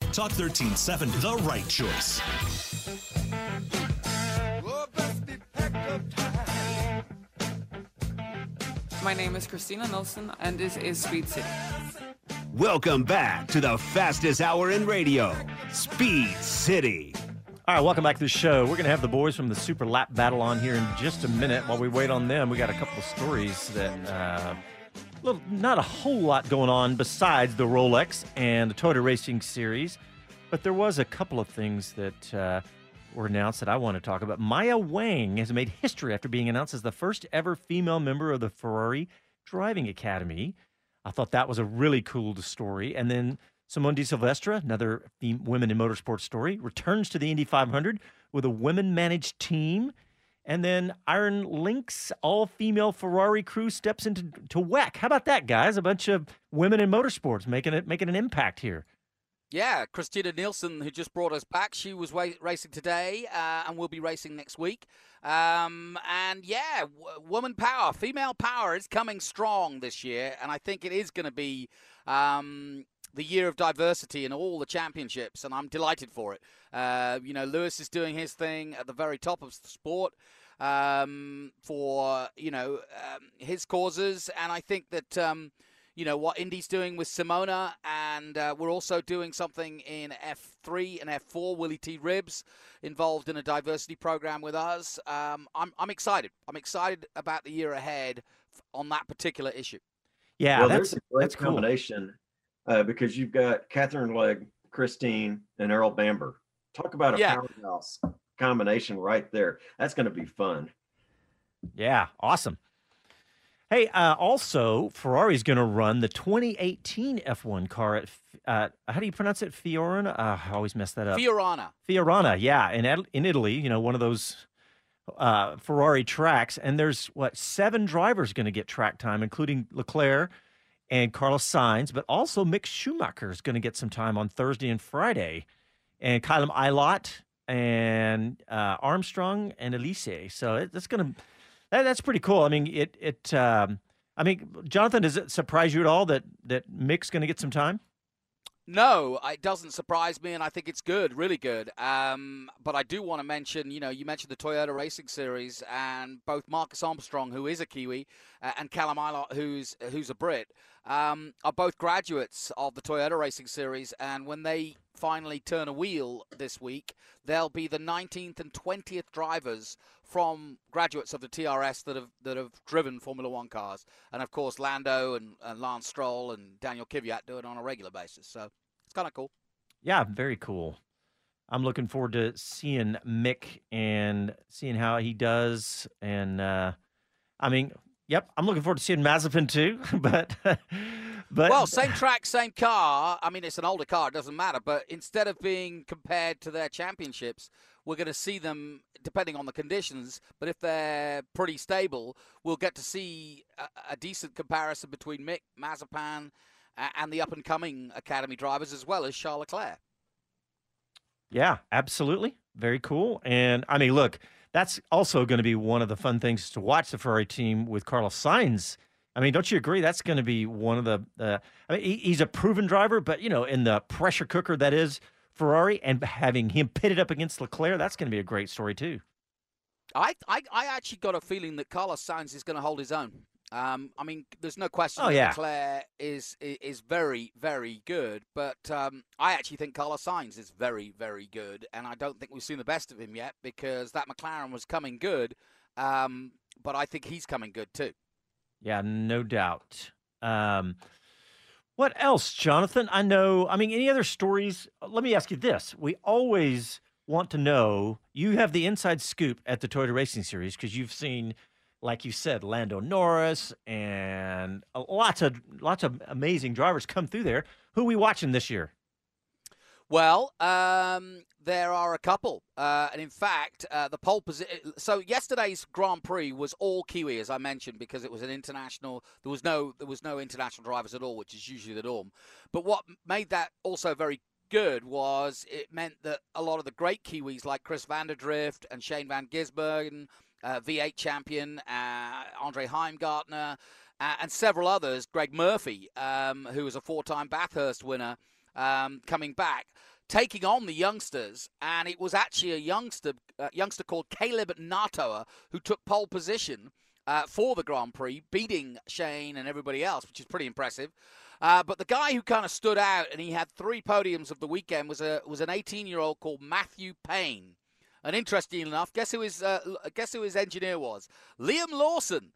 Talk thirteen seven, the right choice. My name is Christina Nielsen, and this is Speed City. Welcome back to the fastest hour in radio, Speed City. All right, welcome back to the show. We're going to have the boys from the Super Lap Battle on here in just a minute. While we wait on them, we got a couple of stories that... Uh, Little, not a whole lot going on besides the Rolex and the Toyota Racing Series, but there was a couple of things that uh, were announced that I want to talk about. Maya Wang has made history after being announced as the first ever female member of the Ferrari Driving Academy. I thought that was a really cool story. And then Simone Di Silvestre, another women in motorsports story, returns to the Indy five hundred with a women-managed team. And then Iron Lynx, all-female Ferrari crew, steps into to W E C. How about that, guys? A bunch of women in motorsports making it making an impact here. Yeah, Christina Nielsen, who just brought us back, she was wa racing today uh, and will be racing next week. Um, and, yeah, w woman power, female power is coming strong this year, and I think it is going to be um, the year of diversity in all the championships, and I'm delighted for it. Uh, you know, Lewis is doing his thing at the very top of the sport um, for, you know, um, his causes. And I think that, um, you know, what Indy's doing with Simona, and uh, we're also doing something in F three and F four. Willie T. Ribbs involved in a diversity program with us. Um, I'm, I'm excited. I'm excited about the year ahead on that particular issue. Yeah, well, that's, there's a great that's combination cool. uh, because you've got Catherine Legg, Christine, and Earl Bamber. Talk about a yeah. powerhouse combination right there. That's going to be fun. Yeah, awesome. Hey, uh, also, Ferrari's going to run the twenty eighteen F one car at, uh, how do you pronounce it? Fiorana? Uh, I always mess that up. Fiorana. Fiorana, yeah. In, in Italy, you know, one of those uh, Ferrari tracks. And there's, what, seven drivers going to get track time, including Leclerc and Carlos Sainz. But also Mick Schumacher is going to get some time on Thursday and Friday. And Kylem Eilert and uh, Armstrong and Elise. So it, that's going to... That's pretty cool. I mean, it. It. Um, I mean, Jonathan, does it surprise you at all that that Mick's going to get some time? No, it doesn't surprise me, and I think it's good, really good. Um, but I do want to mention, you know, you mentioned the Toyota Racing Series, and both Marcus Armstrong, who is a Kiwi, uh, and Kylem Eilert, who's who's a Brit, um, are both graduates of the Toyota Racing Series, and when they finally turn a wheel this week, they'll be the nineteenth and twentieth drivers from graduates of the T R S that have that have driven Formula One cars. And of course Lando and, and Lance Stroll and Daniel Kvyat do it on a regular basis, so it's kind of cool. Yeah, very cool. I'm looking forward to seeing Mick and seeing how he does. And uh I mean, yep, I'm looking forward to seeing Mazepin too. but But, well, same track, same car. I mean, it's an older car. It doesn't matter. But instead of being compared to their championships, we're going to see them, depending on the conditions, but if they're pretty stable, we'll get to see a, a decent comparison between Mick, Mazepin, uh, and the up-and-coming Academy drivers, as well as Charles Leclerc. Yeah, absolutely. Very cool. And, I mean, look, that's also going to be one of the fun things to watch the Ferrari team with Carlos Sainz. I mean, don't you agree? That's going to be one of the uh, – I mean, he, he's a proven driver, but, you know, in the pressure cooker that is Ferrari, and having him pitted up against Leclerc, that's going to be a great story too. I I, I actually got a feeling that Carlos Sainz is going to hold his own. Um, I mean, there's no question oh, that yeah. Leclerc is, is very, very good, but um, I actually think Carlos Sainz is very, very good, and I don't think we've seen the best of him yet because that McLaren was coming good, um, but I think he's coming good too. Yeah, no doubt. Um, what else, Jonathan? I know, I mean, any other stories? Let me ask you this. We always want to know, you have the inside scoop at the Toyota Racing Series because you've seen, like you said, Lando Norris and lots of, lots of amazing drivers come through there. Who are we watching this year? Well, um, there are a couple, uh, and in fact, uh, the pole position. So yesterday's Grand Prix was all Kiwi, as I mentioned, because it was an international. There was no, there was no international drivers at all, which is usually the norm. But what made that also very good was it meant that a lot of the great Kiwis, like Chris Van der Drift and Shane Van Gisbergen, uh, V eight champion uh, Andre Heimgartner, uh, and several others, Greg Murphy, um, who was a four-time Bathurst winner. Um, coming back, taking on the youngsters, and it was actually a youngster uh, youngster called Caleb Natoa who took pole position uh, for the Grand Prix, beating Shane and everybody else, which is pretty impressive. Uh, but the guy who kind of stood out, and he had three podiums of the weekend, was a was an eighteen-year-old called Matthew Payne. And interesting enough, guess who his uh, guess who his engineer was? Liam Lawson,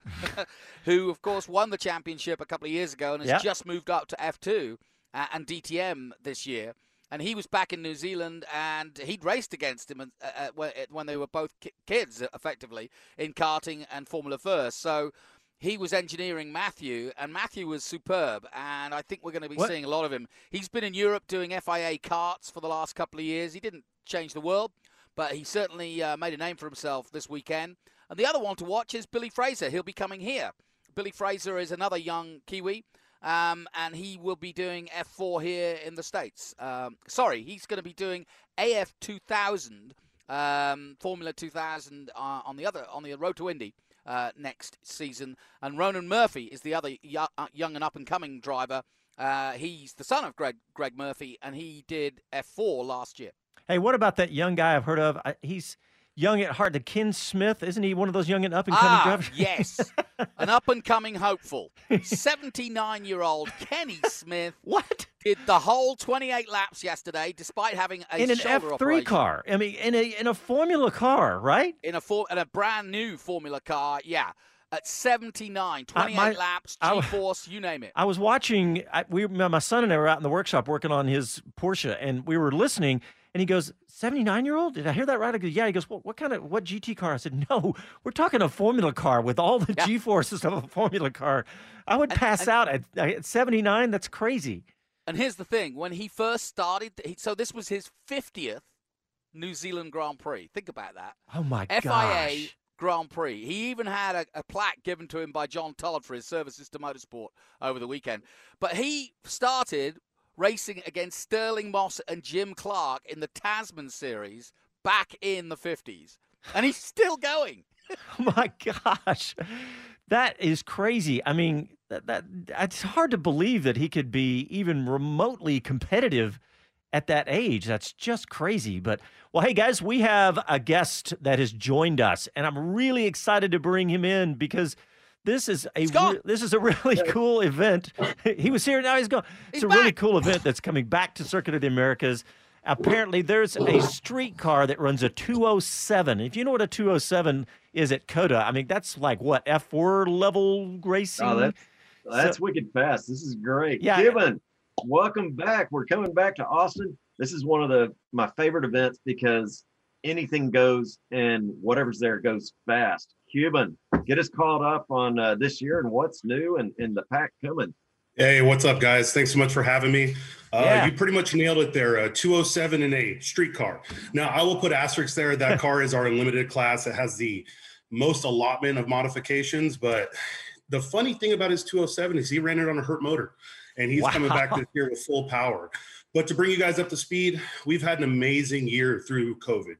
who of course won the championship a couple of years ago and has yep. just moved up to F two. Uh, and D T M this year, and he was back in New Zealand, and he'd raced against him uh, uh, when they were both ki kids, effectively, in karting and Formula First. So he was engineering Matthew, and Matthew was superb, and I think we're going to be what? seeing a lot of him. He's been in Europe doing F I A karts for the last couple of years. He didn't change the world, but he certainly uh, made a name for himself this weekend. And the other one to watch is Billy Fraser. He'll be coming here. Billy Fraser is another young Kiwi. Um, and he will be doing F four here in the States. Um, sorry, he's going to be doing A F two thousand, um, Formula two thousand uh, on the other on the Road to Indy uh, next season. And Ronan Murphy is the other young, young and up-and-coming driver. Uh, he's the son of Greg, Greg Murphy, and he did F four last year. Hey, what about that young guy I've heard of? I, he's young at heart, the Ken Smith. Isn't he one of those young and up-and-coming ah, drivers? Yes, an up-and-coming hopeful. seventy-nine-year-old Kenny Smith. What? Did the whole twenty-eight laps yesterday, despite having a shoulder operation. In an F three car. I mean, in a, in a Formula car, right? In a, for, in a brand-new Formula car, yeah. At seventy-nine, twenty-eight uh, my, laps, G-force, I, you name it. I was watching, I, we, my son and I were out in the workshop working on his Porsche, and we were listening, and he goes, seventy-nine-year-old? Did I hear that right? I go, yeah. He goes, well, what kind of, what G T car? I said, no, we're talking a Formula car with all the yeah. G-forces of a Formula car. I would and, pass and, out at, at seventy-nine. That's crazy. And here's the thing. When he first started, he, so this was his fiftieth New Zealand Grand Prix. Think about that. Oh, my F I A gosh. Grand Prix. He even had a, a plaque given to him by John Todd for his services to motorsport over the weekend. But he started racing against Sterling Moss and Jim Clark in the Tasman Series back in the fifties. And he's still going. Oh, my gosh. That is crazy. I mean, that, that it's hard to believe that he could be even remotely competitive at that age. That's just crazy. But, well, hey, guys, we have a guest that has joined us, and I'm really excited to bring him in because this is a re- this is a really cool event. He was here, now he's gone. It's he's a back. really cool event that's coming back to Circuit of the Americas. Apparently, there's a street car that runs a two oh seven. If you know what a two oh seven is at COTA, I mean, that's like, what, F four level racing? Oh, that's, that's so, wicked fast. This is great. Yeah, Given. Welcome back. We're coming back to Austin. This is one of the my favorite events because anything goes and whatever's there goes fast. Cuban, get us caught up on uh, this year and what's new and, and the pack coming. Hey, what's up, guys? Thanks so much for having me. Uh, yeah. You pretty much nailed it there. Uh, two oh seven and a streetcar. Now, I will put asterisks there. That car is our unlimited class. It has the most allotment of modifications. But the funny thing about his two oh seven is he ran it on a hurt motor. And he's wow. coming back this year with full power. But to bring you guys up to speed, we've had an amazing year through COVID.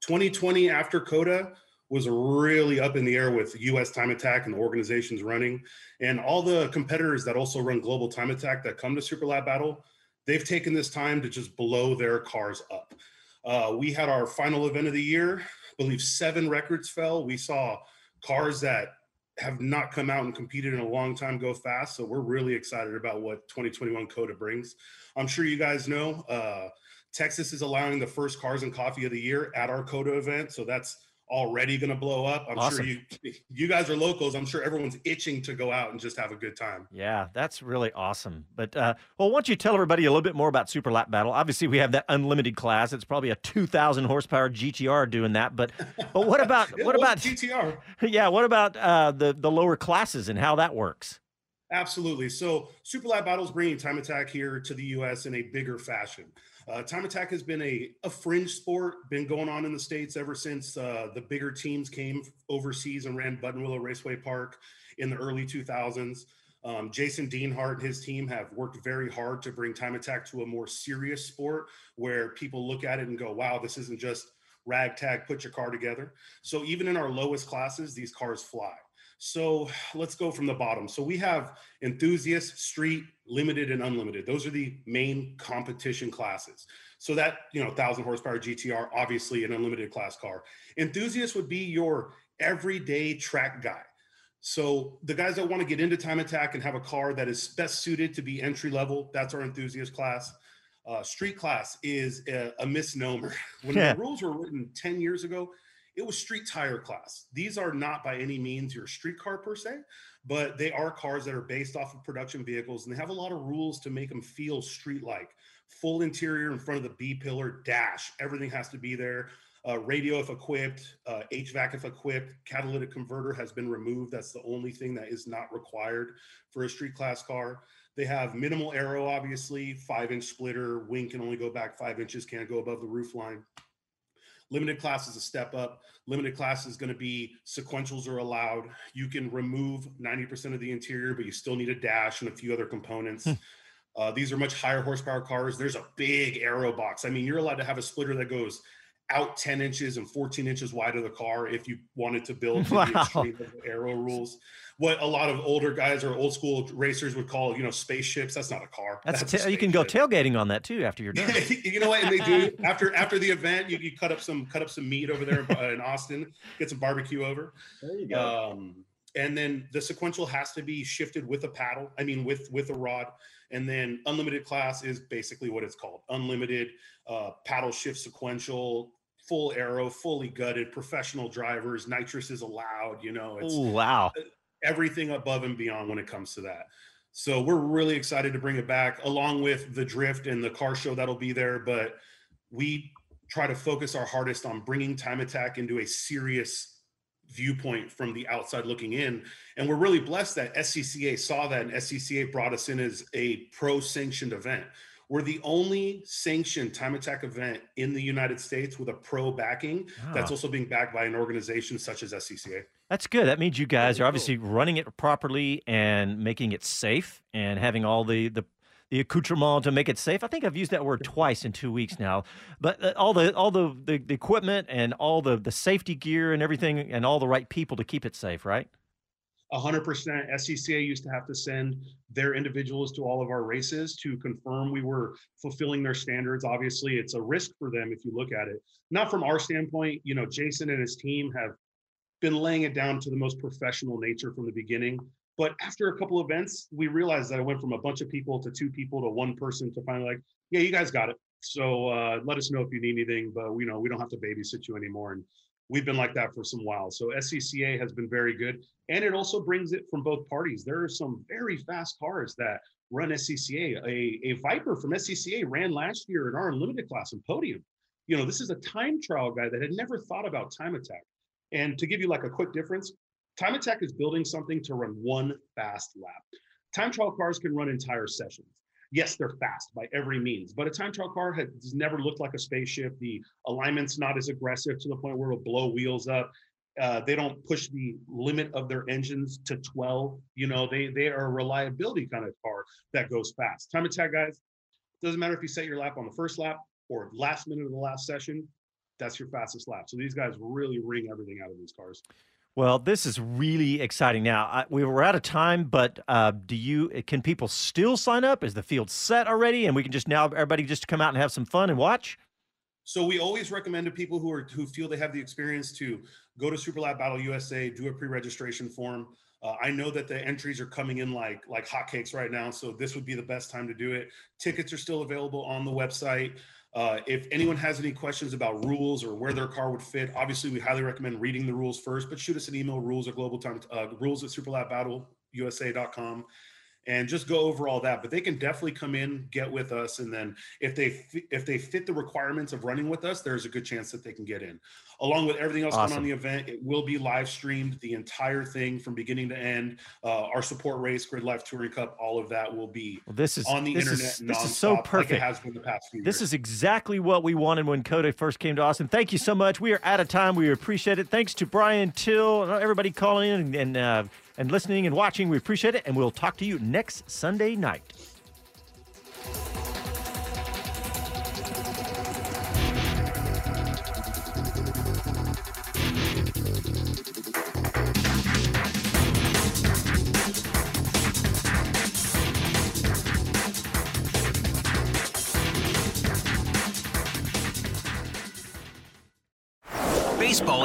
twenty twenty after COTA was really up in the air with U S Time Attack and the organizations running. And all the competitors that also run Global Time Attack that come to Super Lap Battle, they've taken this time to just blow their cars up. Uh, we had our final event of the year. I believe seven records fell. We saw cars that have not come out and competed in a long time go fast. So we're really excited about what twenty twenty-one COTA brings. I'm sure you guys know, uh, Texas is allowing the first cars and coffee of the year at our COTA event. So that's already going to blow up. I'm awesome. sure you, you guys are locals. I'm sure everyone's itching to go out and just have a good time. Yeah, that's really awesome. But, uh, well, why don't you tell everybody a little bit more about Super Lap Battle? Obviously we have that unlimited class. It's probably a two thousand horsepower G T R doing that, but, but what about, what about G T R? Yeah. What about, uh, the, the lower classes and how that works? Absolutely. So Super Lap Battle is bringing Time Attack here to the U S in a bigger fashion. Uh, Time Attack has been a, a fringe sport, been going on in the States ever since uh, the bigger teams came overseas and ran Buttonwillow Raceway Park in the early two thousands. Um, Jason Deanhart and his team have worked very hard to bring Time Attack to a more serious sport where people look at it and go, wow, this isn't just ragtag, put your car together. So even in our lowest classes, these cars fly. So let's go from the bottom. So we have enthusiast, street, limited, and unlimited. Those are the main competition classes. So that, you know, one thousand horsepower G T R, obviously an unlimited class car. Enthusiast would be your everyday track guy. So the guys that want to get into Time Attack and have a car that is best suited to be entry level, that's our enthusiast class. Uh, street class is a, a misnomer. When yeah. the rules were written ten years ago, it was street tire class. These are not by any means your street car per se, but they are cars that are based off of production vehicles, and they have a lot of rules to make them feel street-like. Full interior in front of the B-pillar, dash. Everything has to be there. Uh, radio if equipped, uh, H V A C if equipped, catalytic converter has been removed. That's the only thing that is not required for a street class car. They have minimal aero, obviously, five-inch splitter, wing can only go back five inches, can't go above the roof line. Limited class is a step up. Limited class is going to be sequentials are allowed. You can remove ninety percent of the interior, but you still need a dash and a few other components. uh, these are much higher horsepower cars. There's a big aero box. I mean, you're allowed to have a splitter that goes out ten inches and fourteen inches wide of the car if you wanted to build to wow. the extreme of the aero rules. What a lot of older guys or old school racers would call, you know, spaceships. That's not a car. That's, that's a ta- a you can go tailgating on that too after you're done. You know what? And they do after after the event. You, you cut up some cut up some meat over there in Austin. Get some barbecue over. There you go. Um, and then the sequential has to be shifted with a paddle. I mean, with with a rod. And then unlimited class is basically what it's called. Unlimited uh, paddle shift sequential. Full aero, fully gutted, professional drivers, nitrous is allowed, you know, it's Ooh, wow. everything above and beyond when it comes to that. So we're really excited to bring it back along with the drift and the car show that'll be there. But we try to focus our hardest on bringing Time Attack into a serious viewpoint from the outside looking in. And we're really blessed that S C C A saw that, and S C C A brought us in as a pro sanctioned event. We're the only sanctioned Time Attack event in the United States with a pro backing wow. that's also being backed by an organization such as S C C A. That's good. That means you guys are obviously running it properly and making it safe and having all the, the, the accoutrement to make it safe. I think I've used that word twice in two weeks now. But all the all the, the, the equipment and all the, the safety gear and everything and all the right people to keep it safe, right? one hundred percent. S C C A used to have to send their individuals to all of our races to confirm we were fulfilling their standards. Obviously, it's a risk for them if you look at it. Not from our standpoint. You know, Jason and his team have been laying it down to the most professional nature from the beginning. But after a couple events, we realized that it went from a bunch of people to two people to one person to finally like, yeah, you guys got it. So uh, let us know if you need anything, but you know, we don't have to babysit you anymore. And we've been like that for some while. So S C C A has been very good. And it also brings it from both parties. There are some very fast cars that run S C C A. A, a Viper from S C C A ran last year in our unlimited class and podium. You know, this is a time trial guy that had never thought about Time Attack. And to give you like a quick difference, Time Attack is building something to run one fast lap. Time trial cars can run entire sessions. Yes, they're fast by every means, but a time trial car has never looked like a spaceship. The alignment's not as aggressive to the point where it'll blow wheels up. Uh, they don't push the limit of their engines to twelve. You know, they they are a reliability kind of car that goes fast. Time Attack guys, doesn't matter if you set your lap on the first lap or last minute of the last session, that's your fastest lap. So these guys really wring everything out of these cars. Well, this is really exciting. Now, I, we were out of time, but uh, do you? Can people still sign up? Is the field set already, and we can just now everybody just come out and have some fun and watch? So we always recommend to people who are who feel they have the experience to go to Super Lap Battle U S A, do a pre-registration form. Uh, I know that the entries are coming in like like hotcakes right now, so this would be the best time to do it. Tickets are still available on the website. Uh, if anyone has any questions about rules or where their car would fit, obviously we highly recommend reading the rules first, but shoot us an email, rules at global time, uh, rules at superlapbattleusa dot com, and just go over all that. But they can definitely come in, get with us. And then if they, if they fit the requirements of running with us, there's a good chance that they can get in along with everything else awesome. Going on in the event. It will be live streamed, the entire thing from beginning to end, uh, our support race, Grid Life Touring Cup, all of that will be well, this is, on the this internet. Is, this is so perfect. Like it has been the past few this years. Is exactly what we wanted when COTA first came to Austin. Thank you so much. We are out of time. We appreciate it. Thanks to Brian Till and everybody calling in and, and uh, and listening and watching. We appreciate it, and we'll talk to you next Sunday night. Baseball